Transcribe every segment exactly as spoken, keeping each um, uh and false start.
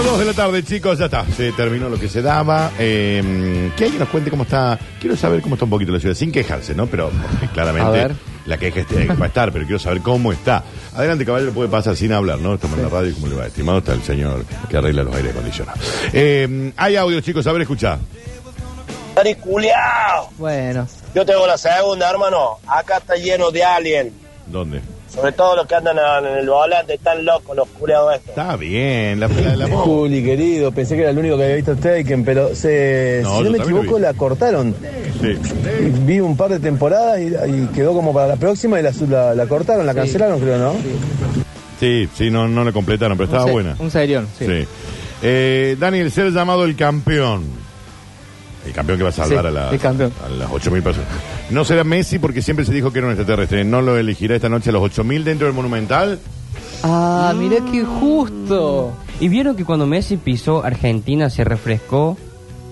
Bueno, dos de la tarde, chicos, ya está. Se terminó lo que se daba. Eh, que alguien nos cuente cómo está. Quiero saber cómo está un poquito la ciudad, sin quejarse, ¿no? Pero claramente la queja va a estar, pero quiero saber cómo está. Adelante, caballero, puede pasar sin hablar, ¿no? Estamos sí. en la radio, como le va, estimado, está el señor que arregla los aires acondicionados. Eh, hay audio, chicos, a ver, escuchá. Dani, culiao. Bueno. Yo tengo la segunda, hermano. Acá está lleno de alien. ¿Dónde? Sobre todo los que andan en el volante, están locos los culiados estos. Está bien, la pelea de la moda. Juli, querido, pensé que era el único que había visto Taken, pero se, no, si no me equivoco la cortaron. Sí. Vi un par de temporadas y, y quedó como para la próxima y la, la, la cortaron, la sí. cancelaron, creo, ¿no? Sí, sí, no, no la completaron, pero estaba un se, buena. Un serión, sí. sí. Eh, Dani, el ser llamado el campeón. El campeón que va a salvar sí, a, la, a las ocho mil personas. No será Messi porque siempre se dijo que era un extraterrestre. No lo elegirá esta noche a los ocho mil dentro del Monumental. Ah, mm. mirá qué justo. ¿Y vieron que cuando Messi pisó Argentina se refrescó,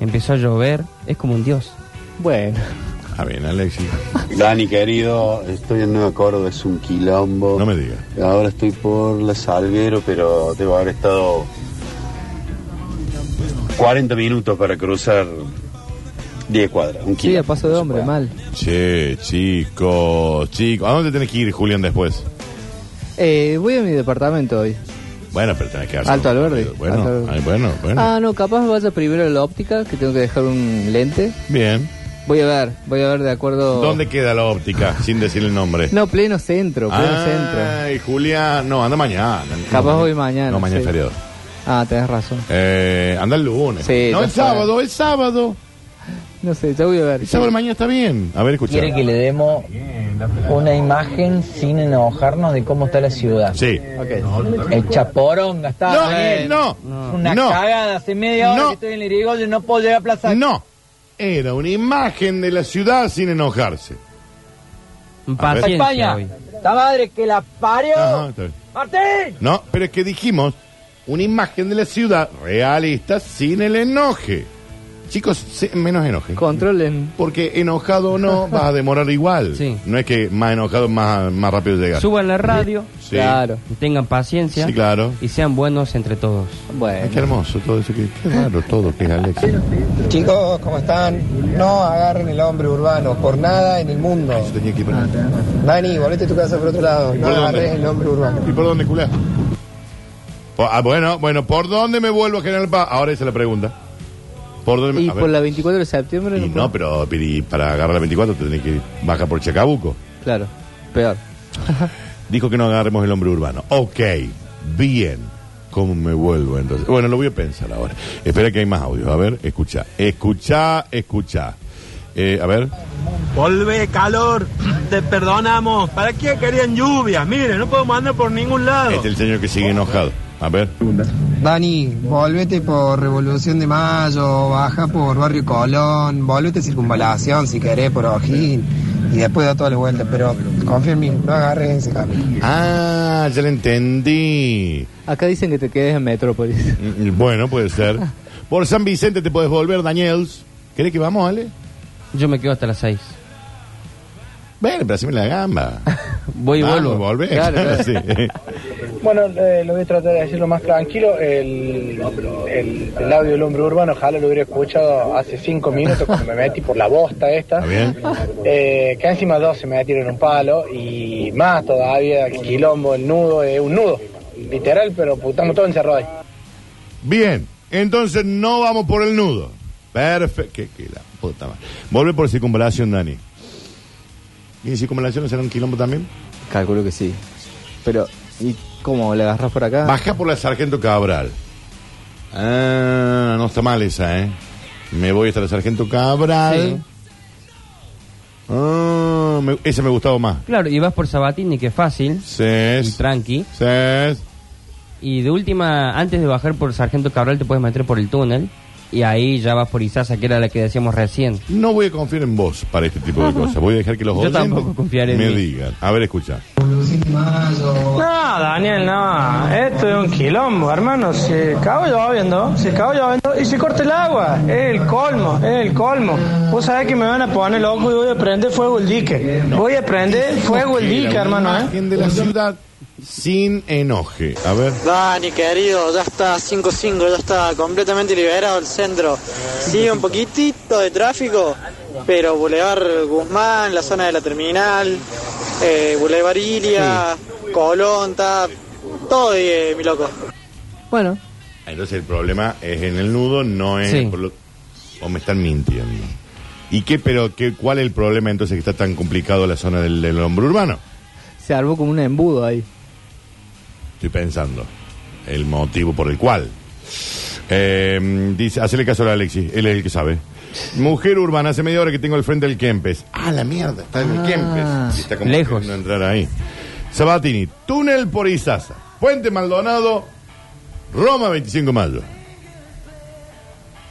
empezó a llover? Es como un dios. Bueno. A ver, Alexis. Dani, querido, estoy en Nueva Córdoba, es un quilombo. No me digas. Ahora estoy por la Salguero, pero debo haber estado cuarenta minutos para cruzar diez cuadras, un kilo. Sí, a paso de hombre, mal. Che, chicos, chicos. ¿A dónde tenés que ir, Julián, después? Eh, voy a mi departamento hoy. Bueno, pero tenés que hacer Alto un... Alberdi. Bueno, Alto Alberdi. Ay, bueno, bueno. Ah, no, capaz vaya primero a la óptica, que tengo que dejar un lente. Bien. Voy a ver, voy a ver de acuerdo... ¿Dónde queda la óptica, sin decir el nombre? No, pleno centro, pleno ah, centro. Ay, Julián, no, anda mañana. Capaz no, voy mañana. No, mañana sí. es feriado. Ah, tenés razón. Eh, anda el lunes. Sí, no, el sábado, sabes. el sábado. No sé, ya voy a ver. El sábado mañana está bien. A ver, escuchá. Quiere que le demos una imagen sin enojarnos de cómo está la ciudad. Sí. Okay. El Chaporonga está. No, bien. no. Una no. cagada. Hace media hora no. que estoy en el Irigoyen, no puedo llegar a Plaza. No. Era una imagen de la ciudad sin enojarse. Paciencia. España. La madre que la parió. Ajá, está bien. Martín. No, pero es que dijimos una imagen de la ciudad realista sin el enoje. Chicos, menos enojen. Controlen. Porque enojado o no, vas a demorar igual. Sí. No es que más enojado, más, más rápido llegar. Suban la radio. Sí. Claro. Tengan paciencia. Sí, claro. Y sean buenos entre todos. Bueno. Es que hermoso todo eso. Que, qué raro todo que es Alexis. Chicos, ¿cómo están? No agarren el hombre urbano por nada en el mundo. Eso tenía que ir para allá. Dani, volvete a tu casa por otro lado. No agarres el hombre urbano. ¿Y por dónde, culá? Ah, bueno, bueno, ¿por dónde me vuelvo a General Paz? Ahora esa es la pregunta. Por y por la veinticuatro de septiembre y no, no pero y para agarrar la veinticuatro te tenés que bajar por Chacabuco. Claro, peor. Dijo que no agarremos el hombre urbano. Ok, bien. ¿Cómo me vuelvo entonces? Bueno, lo voy a pensar ahora. Espera que hay más audios. A ver, escucha, escucha, escucha. Eh, a ver. Volve calor, te perdonamos. ¿Para qué querían lluvias? Mire, no podemos andar por ningún lado. Este es el señor que sigue enojado. A ver. Dani, volvete por Revolución de Mayo, baja por Barrio Colón, volvete Circunvalación si querés, por Ojín, y después da todas las vueltas, pero confía en mí, no agarres ese camino. Ah, ya lo entendí. Acá dicen que te quedes en Metrópolis. Bueno, puede ser. Por San Vicente te podés volver, Daniels. ¿Querés que vamos, Ale? Yo me quedo hasta las seis. Bueno, pero haceme la gamba. Voy y ah, vuelvo. Volver, claro, claro. Sí. Bueno, eh, lo voy a tratar de decirlo más tranquilo. El, el, el audio del hombre urbano, ojalá lo hubiera escuchado hace cinco minutos cuando me metí por la bosta esta. Bien. Eh, que encima dos se me metieron un palo y más todavía, el quilombo, el nudo, es eh, un nudo. Literal, pero putamos todo encerrado ahí. Bien, entonces no vamos por el nudo. Perfecto. Que, que la puta madre. Vuelve por Circunvalación, Dani. ¿Y Circunvalación será un quilombo también? Calculo que sí. Pero, ¿y cómo? ¿Le agarrás por acá? Baja por la Sargento Cabral. Ah, no está mal esa, ¿eh? Me voy hasta la Sargento Cabral. Sí. Ah, me, esa me gustaba más. Claro, y vas por Sabatini, que es fácil. Sí. Y tranqui. Sí. Y de última, antes de bajar por Sargento Cabral, te puedes meter por el túnel. Y ahí ya vas por Isaza, que era la que decíamos recién. No voy a confiar en vos para este tipo de cosas. Voy a dejar que los otros me digan. A ver, escucha. No, Daniel, no. Esto es un quilombo, hermano. Se acabó lloviendo, se acabó lloviendo y se corta el agua. Es el colmo, es el colmo. Vos sabés que me van a poner loco y voy a prender fuego el dique. Voy a prender fuego el dique, hermano. ¿eh? La imagen de la ciudad sin enoje. A ver. Dani, querido, ya está cinco cinco, ya está completamente liberado el centro. Sigue un poquitito de tráfico, pero Boulevard Guzmán, la zona de la terminal, eh, Boulevard Ilia, sí. Colón, está todo bien, eh, mi loco. Bueno. Entonces el problema es en el nudo, no es... Sí. Por lo... O me están mintiendo. ¿Y qué, pero qué, cuál es el problema entonces que está tan complicado la zona del, del hombro urbano? Se armó como un embudo ahí. Estoy pensando el motivo por el cual. Eh, dice, hacele caso a Alexis, él es el que sabe. Mujer urbana, hace media hora que tengo al frente del Kempes. Ah, la mierda, está en ah, el Kempes. Está como lejos. No entrar ahí. Sabatini, túnel por Isaza, Puente Maldonado, Roma veinticinco de mayo.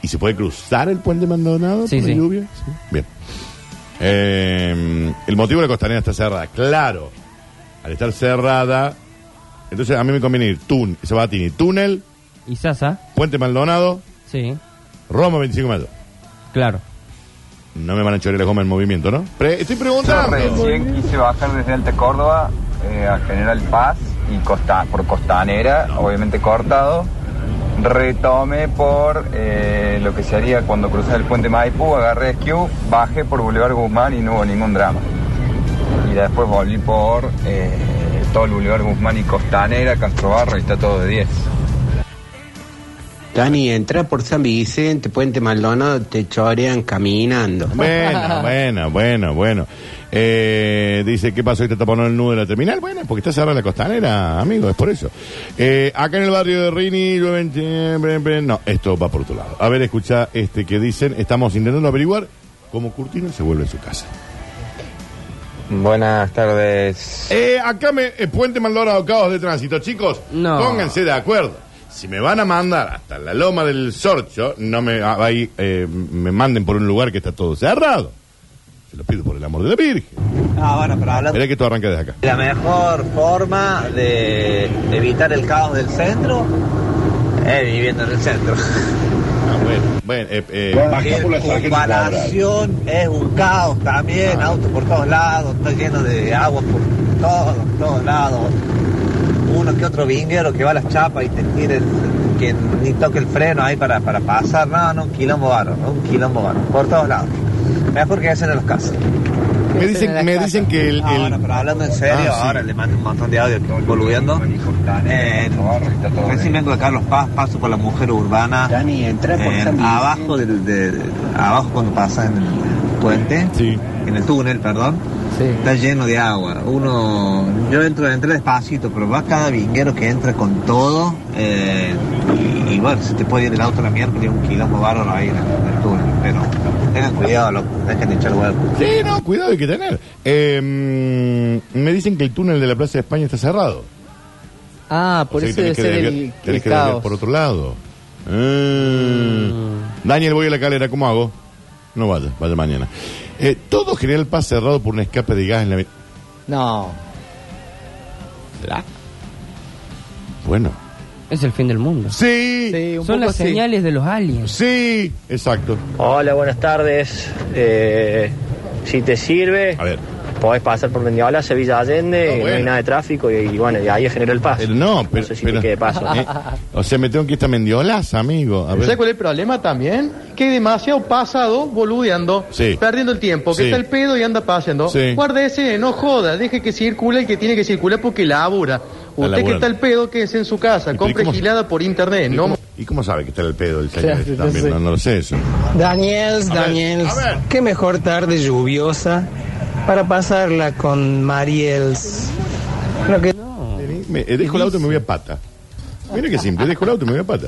¿Y se puede cruzar el Puente Maldonado sí, por sí. lluvia? Sí. Bien. Eh, el motivo de la costanera está cerrada, claro. Al estar cerrada, entonces a mí me conviene ir tún, Sabatini, túnel, Isaza, Puente Maldonado, sí, Roma veinticinco de mayo. Claro. No me van a chorear la goma en movimiento, ¿no? Pre- estoy preguntando. Yo recién quise bajar desde Alta Córdoba eh, a General Paz y costa- por costanera, no. Obviamente cortado. Retomé por eh, lo que se haría cuando cruzás el puente Maipú, agarré Esquiú, bajé por Boulevard Guzmán y no hubo ningún drama. Y después volví por eh, todo el Boulevard Guzmán y Costanera, Castro Barro, y está todo de diez. Dani, entrás por San Vicente, Puente Maldonado, te chorean caminando. Bueno, bueno, bueno, bueno. Eh, dice, ¿qué pasó? ¿Y te taparon el nudo de la terminal? Bueno, porque está cerrada la costanera, amigo, es por eso. Eh, acá en el barrio de Rini, no, esto va por otro lado. A ver, escuchá este que dicen, estamos intentando averiguar cómo Curtino se vuelve a su casa. Buenas tardes. Eh, acá me eh, Puente Maldonado, caos de tránsito. Chicos, no. Pónganse de acuerdo. Si me van a mandar hasta la Loma del Sorcho, no me ahí, eh, me manden por un lugar que está todo cerrado. Se lo pido por el amor de la Virgen. Ah, bueno, pero hablando... Mirá que tú arrancas desde acá. La mejor forma de evitar el caos del centro es viviendo en el centro. Ah, bueno. Bueno, eh, eh, bueno, la comparación es un caos también, ah. Autos por todos lados, está lleno de agua por todos, todos lados. Uno que otro vinguero que va a las chapas y te tires, que ni toque el freno ahí para, para pasar, no, no, un quilombo barro, ¿no? un quilombo barro, por todos lados. Mejor que hacen en los casos. Me dicen, me dicen que el... el... Ah, bueno, pero hablando en serio, ah, sí. Ahora le mando un montón de audio, boludeando. Eh, recién vengo de Carlos Paz, paso por la mujer urbana. Dani, entra por eh, abajo del, de, de, abajo cuando pasas en el puente, sí. En el túnel, perdón. Sí. Está lleno de agua. Uno, yo entro, entro despacito, pero va cada vinguero que entra con todo. Eh, y, y bueno, se te puede ir el auto a la miércoles, un quilombo bárbaro ahí en el, en el túnel. Pero tengan cuidado, loco, dejen de echar huevo. Sí, no, cuidado hay que tener. Eh, me dicen que el túnel de la Plaza de España está cerrado. Ah, por o sea, eso debe ser debiar, el, tenés el que caos. Por otro lado. Eh, mm. Daniel, voy a la calera, ¿cómo hago? No vaya, vaya mañana. Eh, todo General Paz cerrado por un escape de gas en la... No. ¿Será? Bueno. Es el fin del mundo. Sí. Sí, son las así. Señales de los aliens. Sí, exacto. Hola, buenas tardes. Eh, si te sirve, a ver. Podés pasar por Mendiola, Sevilla Allende, no, bueno. No hay nada de tráfico y, y bueno, y ahí es General Paz. Pero no, pero... No sé si pero, te quede paso. Eh, o sea, me tengo que ir a Mendiola's, amigo. A ver. ¿Sabes cuál es el problema también? Que demasiado pasado boludeando, sí. Perdiendo el tiempo, que sí. Está el pedo y anda pasando. Sí. Guárdese, no joda, deje que circule el que tiene que circular porque labura. Usted laburar. Que está el pedo, quédese en su casa, compre cómo, gilada por internet. ¿Y, no? cómo, ¿Y cómo sabe que está el pedo el señor? O sea, también, sí. no, no lo sé eso. Daniels, a Daniels, ver, ver. Qué mejor tarde lluviosa. Para pasarla con Mariels. Lo que no. Me, me, dejo el auto y me voy a pata. Mira que simple, dejo el auto y me voy a pata.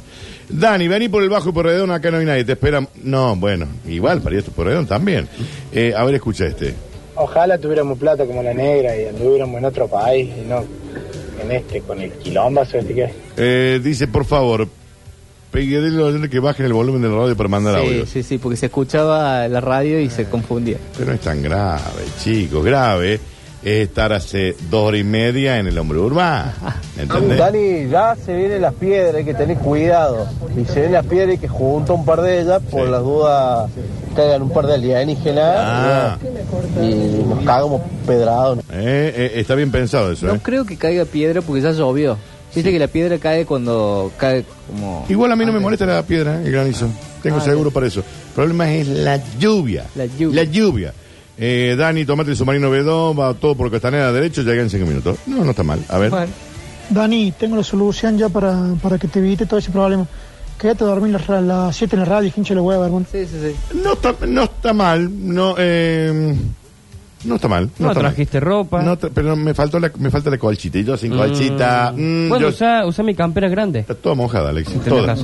Dani, vení por el Bajo y por Redón, acá no hay nadie, te esperan. No, bueno, igual para ir por Redón también. Eh, a ver, escucha este. Ojalá tuviéramos plata como la negra y anduviéramos en otro país y no en este, con el quilombazo este que eh, dice, por favor, pedirle que bajen el volumen del radio para mandar audio. Sí, sí, sí, porque se escuchaba la radio y eh, se confundía. Pero no es tan grave, chicos. Grave es estar hace dos horas y media en el hombro urbano. ¿Entendés? Dani, ya se vienen las piedras, hay que tener cuidado. Y se vienen las piedras, hay que juntar un par de ellas por sí. Las dudas caigan un par de alienígenas ah. y, y nos cagamos pedrados. Eh, eh, está bien pensado eso. No eh. creo que caiga piedra porque ya llovió. Viste sí. que la piedra cae cuando cae como... Igual a mí no me molesta la piedra, el granizo. Tengo ah, seguro para eso. El problema es la lluvia. La lluvia. La lluvia. Eh, Dani, tomate el submarino B dos, va todo por Costanera derecho, llega en cinco minutos. No, no está mal. A ver. Bueno. Dani, tengo la solución ya para, para que te evite todo ese problema. Quédate a dormir a las siete en la radio, hinche la hueva, hermano. Sí, sí, sí. No está, no está mal. No, eh... No está mal. No, no está trajiste mal. Ropa. No tra- pero me faltó la, me falta la colchita. Y yo sin mm. colchita. Mm, bueno, yo... usa, usa mi campera grande. Está toda mojada, Alex. Sí, toda.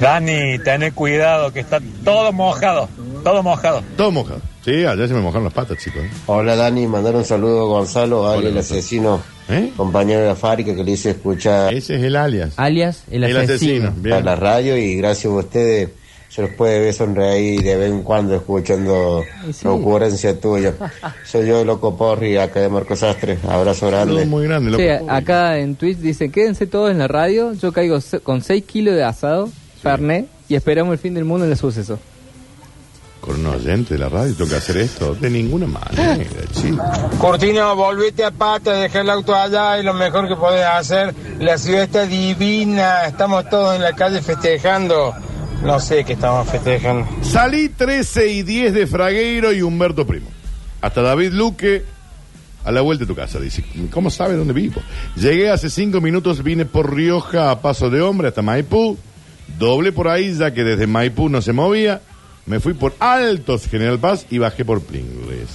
Dani, tené cuidado que está todo mojado. Todo mojado. Todo mojado. Sí, allá se me mojaron las patas, chicos. Hola, Dani. Mandar un saludo a Gonzalo, alias el asesino. ¿Eh? Compañero de la fábrica que le hice escuchar. Ese es el alias. Alias, el asesino. El asesino. Bien. A la radio y gracias a ustedes. Se los puede ver sonreír de vez en cuando escuchando sí, sí. la ocurrencia tuya. Soy yo, Loco Porri, acá de Marcos Astre. Abrazo grande. Muy grande, Loco. Sí, acá en Twitch dice, quédense todos en la radio. Yo caigo con seis kilos de asado, carne, sí. y esperamos el fin del mundo en el suceso. Con un oyente de la radio tengo que hacer esto. De ninguna manera, chido. Cortino, volvete a pata, dejé el auto allá y lo mejor que podés hacer. La ciudad está divina. Estamos todos en la calle festejando. No sé qué estamos festejando. Salí trece y diez de Fragueiro y Humberto Primo. Hasta David Luque, a la vuelta de tu casa, dice. ¿Cómo sabes dónde vivo? Llegué hace cinco minutos, vine por Rioja a paso de hombre hasta Maipú. Doblé por ahí, ya que desde Maipú no se movía. Me fui por Altos General Paz y bajé por Pringles.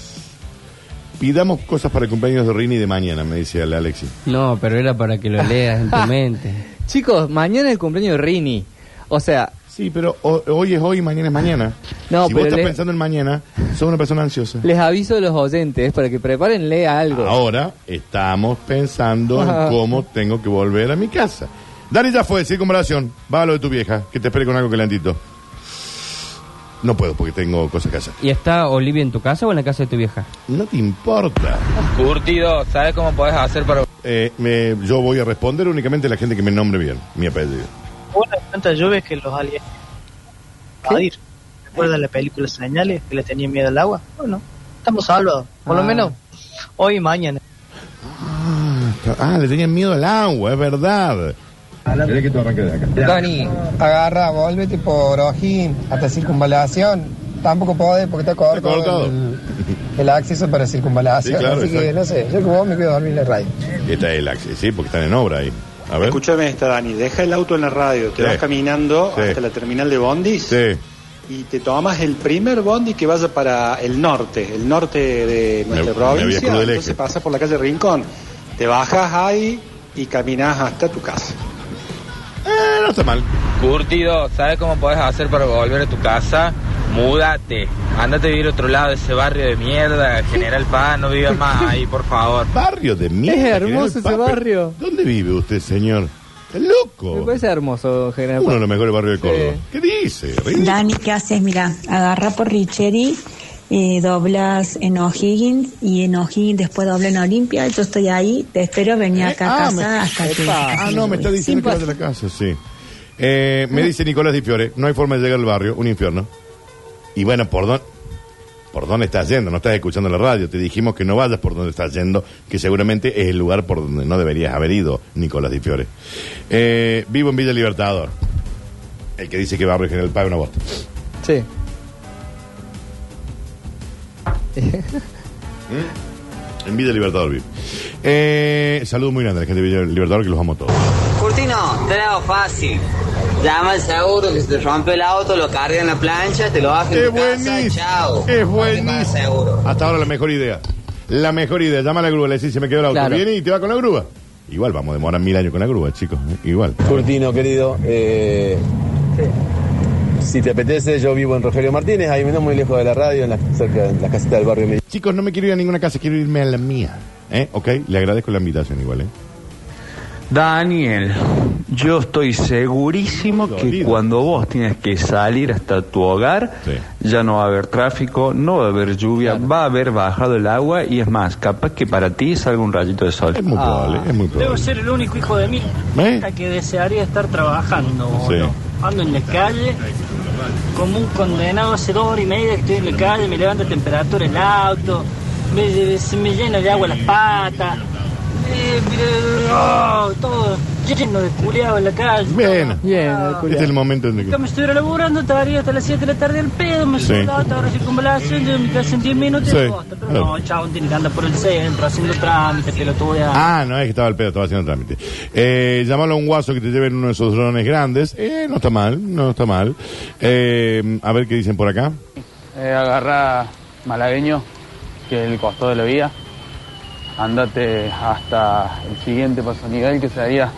Pidamos cosas para el cumpleaños de Rini de mañana, me dice el Alexis. No, pero era para que lo leas en tu mente. Chicos, mañana es el cumpleaños de Rini. O sea... Sí, pero hoy es hoy y mañana es mañana. No, si pero vos estás les... pensando en mañana, sos una persona ansiosa. Les aviso a los oyentes para que preparen, lea algo. Ahora estamos pensando en cómo tengo que volver a mi casa. Dani ya fue, circunvalación. Va a lo de tu vieja, que te espere con algo calentito. No puedo porque tengo cosas que hacer. ¿Y está Olivia en tu casa o en la casa de tu vieja? No te importa. Curtido, ¿sabes cómo podés hacer para...? Eh, me, yo voy a responder únicamente a la gente que me nombre bien, mi apellido. Una de tantas lluvias que los aliens van a ir. ¿Recuerdan la película Señales? Que le tenían miedo al agua. Bueno, estamos salvados. Por ah. lo menos hoy y mañana. Ah, ah, le tenían miedo al agua, es verdad. Que tú arranques de acá. Dani, agarra, volvete por Ojín hasta Circunvalación. Tampoco podés porque está cortado el, el acceso para Circunvalación. Sí, claro, así que no sé, yo que vos me quedo a dormir en la radio. Está el acceso, sí, porque están en obra ahí. Escúchame esta, Dani, deja el auto en la radio, te sí. vas caminando sí. hasta la terminal de bondis sí. y te tomas el primer bondi que vaya para el norte, el norte de nuestra me, provincia, me entonces pasas por la calle Rincón, te bajas ahí y caminas hasta tu casa. Eh, no está mal. Curtido, ¿sabes cómo podés hacer para volver a tu casa? Múdate, andate a vivir a otro lado de ese barrio de mierda, General Paz, no vivas más ahí, por favor. Barrio de mierda. Es hermoso ese barrio. ¿Dónde vive usted, señor? ¡Está loco! Me parece hermoso, General Paz. Uno de los mejores barrios de Córdoba. Sí. ¿Qué dice? ¿Ríe? Dani, ¿qué haces? Mira, agarra por Richeri, eh, doblas en O'Higgins y en O'Higgins después dobla en Olimpia. Yo estoy ahí, te espero, venía ¿Eh? acá ah, a casa me... hasta que... Ah, no, me está diciendo que vas de la casa, sí. Eh, me ¿Eh? dice Nicolás Di Fiore, no hay forma de llegar al barrio, un infierno. Y bueno, ¿por dónde, ¿por dónde estás yendo? No estás escuchando la radio. Te dijimos que no vayas por donde estás yendo, que seguramente es el lugar por donde no deberías haber ido, Nicolás Di Fiore. Eh, vivo en Villa Libertador. El que dice que barrio General Paz es una bosta. Sí. ¿Mm? En Villa Libertador vivo. Eh, saludos muy grandes a la gente de Villa Libertador, que los amo todos. Curtino, te lo hago fácil. Llama al seguro, que si te rompe el auto, lo carga en la plancha, te lo baja en tu casa, chao. Es buenísimo. Hasta ahora la mejor idea. La mejor idea. Llama a la grúa, le decís, se me quedó el auto. Claro. Viene y te va con la grúa. Igual vamos a demorar mil años con la grúa, chicos. Igual. Curtino, querido, eh, si te apetece, yo vivo en Rogelio Martínez, ahí no muy lejos de la radio, en la, cerca de la casita del barrio. Chicos, no me quiero ir a ninguna casa, quiero irme a la mía. ¿Eh? Ok, le agradezco la invitación igual, ¿eh? Daniel, yo estoy segurísimo que cuando vos tienes que salir hasta tu hogar, sí. ya no va a haber tráfico, no va a haber lluvia, claro. va a haber bajado el agua y es más, capaz que para ti salga un rayito de sol. Es muy probable, ah, es muy probable. Debo ser el único hijo de mí ¿Eh? que desearía estar trabajando, sí. ¿no? Ando en la calle como un condenado. Hace dos horas y media que estoy en la calle, me levanta temperatura el auto, me, se me llena de agua las patas, me, oh, todo lleno de culeado en la calle. Bien, bien, este es el momento en el que... Yo me estuviera laburando, estaría hasta las siete de la tarde al pedo, me sí. sentaba, estaba circunvalación, yo me quedé en diez minutos y sí. me costa. Pero claro. no, chabón tiene que andar por el centro, haciendo trámites, pelotuda. Ah, no, es que estaba al pedo, estaba haciendo trámites. Eh, llamalo a un guaso que te lleven uno de esos drones grandes. Eh, no está mal, no está mal. Eh, a ver qué dicen por acá. Eh, agarra malagueño, que es el costo de la vida. Andate hasta el siguiente paso a nivel, que sería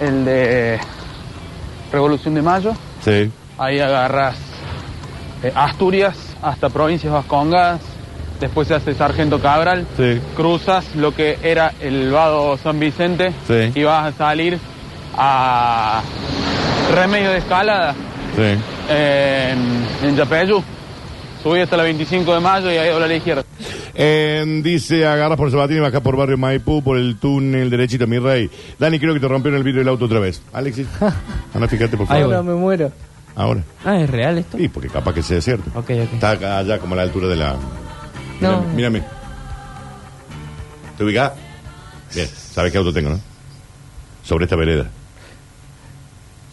el de Revolución de Mayo. Sí. Ahí agarras eh, Asturias hasta Provincias Vascongadas. Después se hace Sargento Cabral. Sí. Cruzas lo que era el vado San Vicente. Sí. Y vas a salir a Remedio de Escalada. Sí. Eh, en Yapeyú. Subí hasta la veinticinco de mayo y ahí dobla a la izquierda. Eh, dice, agarras por Sabatini, bajás por Barrio Maipú, por el túnel derechito, mi rey. Dani, creo que te rompieron el vidrio del auto otra vez. Alexis, anda, fíjate, por favor. Ay, no, me muero. Ahora. Ah, ¿es real esto? Sí, porque capaz que sea cierto. Ok, ok. Está acá, allá como a la altura de la... Mírame, no. Mírame. ¿Te ubicás? Bien, sabes qué auto tengo, ¿no? Sobre esta vereda.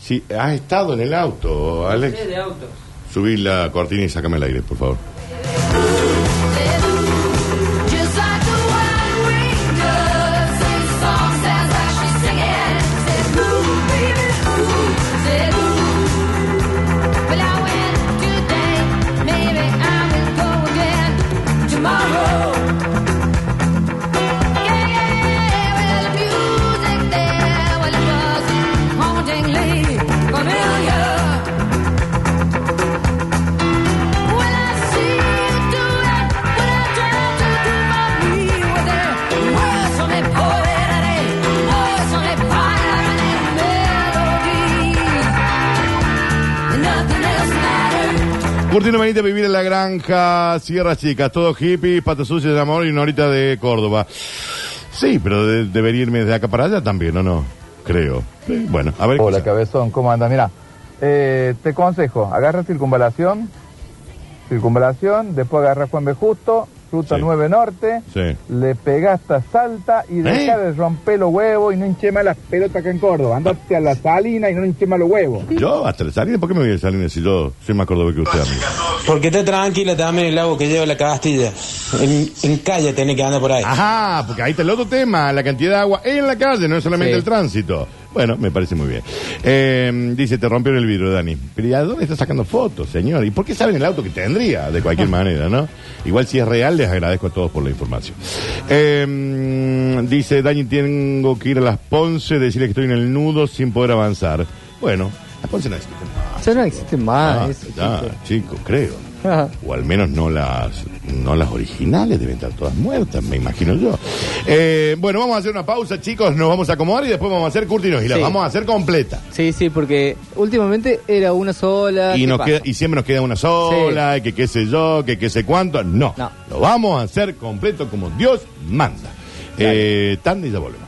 Sí, has estado en el auto, Alex. Sí, de autos. Subí la cortina y sácame el aire, por favor. Curtino, venite a vivir en la granja Sierra Chica. Todo hippie, patas sucias de amor y una horita de Córdoba. Sí, pero de, debería irme de acá para allá también, ¿o no? Creo. Sí, bueno, a ver. Hola, cabezón, ¿cómo andas? Mirá, eh, te consejo, agarra circunvalación, circunvalación, después agarra Juan B. Justo, ruta sí. nueve norte, sí. le pegás hasta Salta y deja ¿Eh? de romper los huevos y no hinche más las pelotas acá en Córdoba. Andate a la Salina y no hinche más los huevos. ¿Yo? ¿Hasta la Salina? ¿Por qué me voy a la Salina si yo soy más córdoba que usted, amigo? Porque está tranquila también el lago que lleva la Castilla. En, en calle tenés que andar por ahí. Ajá, porque ahí está el otro tema, la cantidad de agua en la calle, no es solamente sí. el tránsito. Bueno, me parece muy bien. Eh, dice, te rompieron el vidrio, Dani. Pero ¿y a dónde está sacando fotos, señor? ¿Y por qué saben el auto que tendría? De cualquier manera, ¿no? Igual si es real, les agradezco a todos por la información. Eh, dice, Dani, tengo que ir a las Ponce, decirles que estoy en el nudo sin poder avanzar. Bueno, las Ponce no existen más. Ya no existen más. Ah, ya, chicos, creo. Ajá. O al menos no las no las originales, deben estar todas muertas, me imagino yo. Eh, bueno, vamos a hacer una pausa, chicos, nos vamos a acomodar y después vamos a hacer curtinos y la sí. vamos a hacer completa. Sí, sí, porque últimamente era una sola. Y nos queda, y siempre nos queda una sola, sí. que qué sé yo, que qué sé cuánto. No, no, lo vamos a hacer completo como Dios manda. Eh, Tanda y ya volvemos.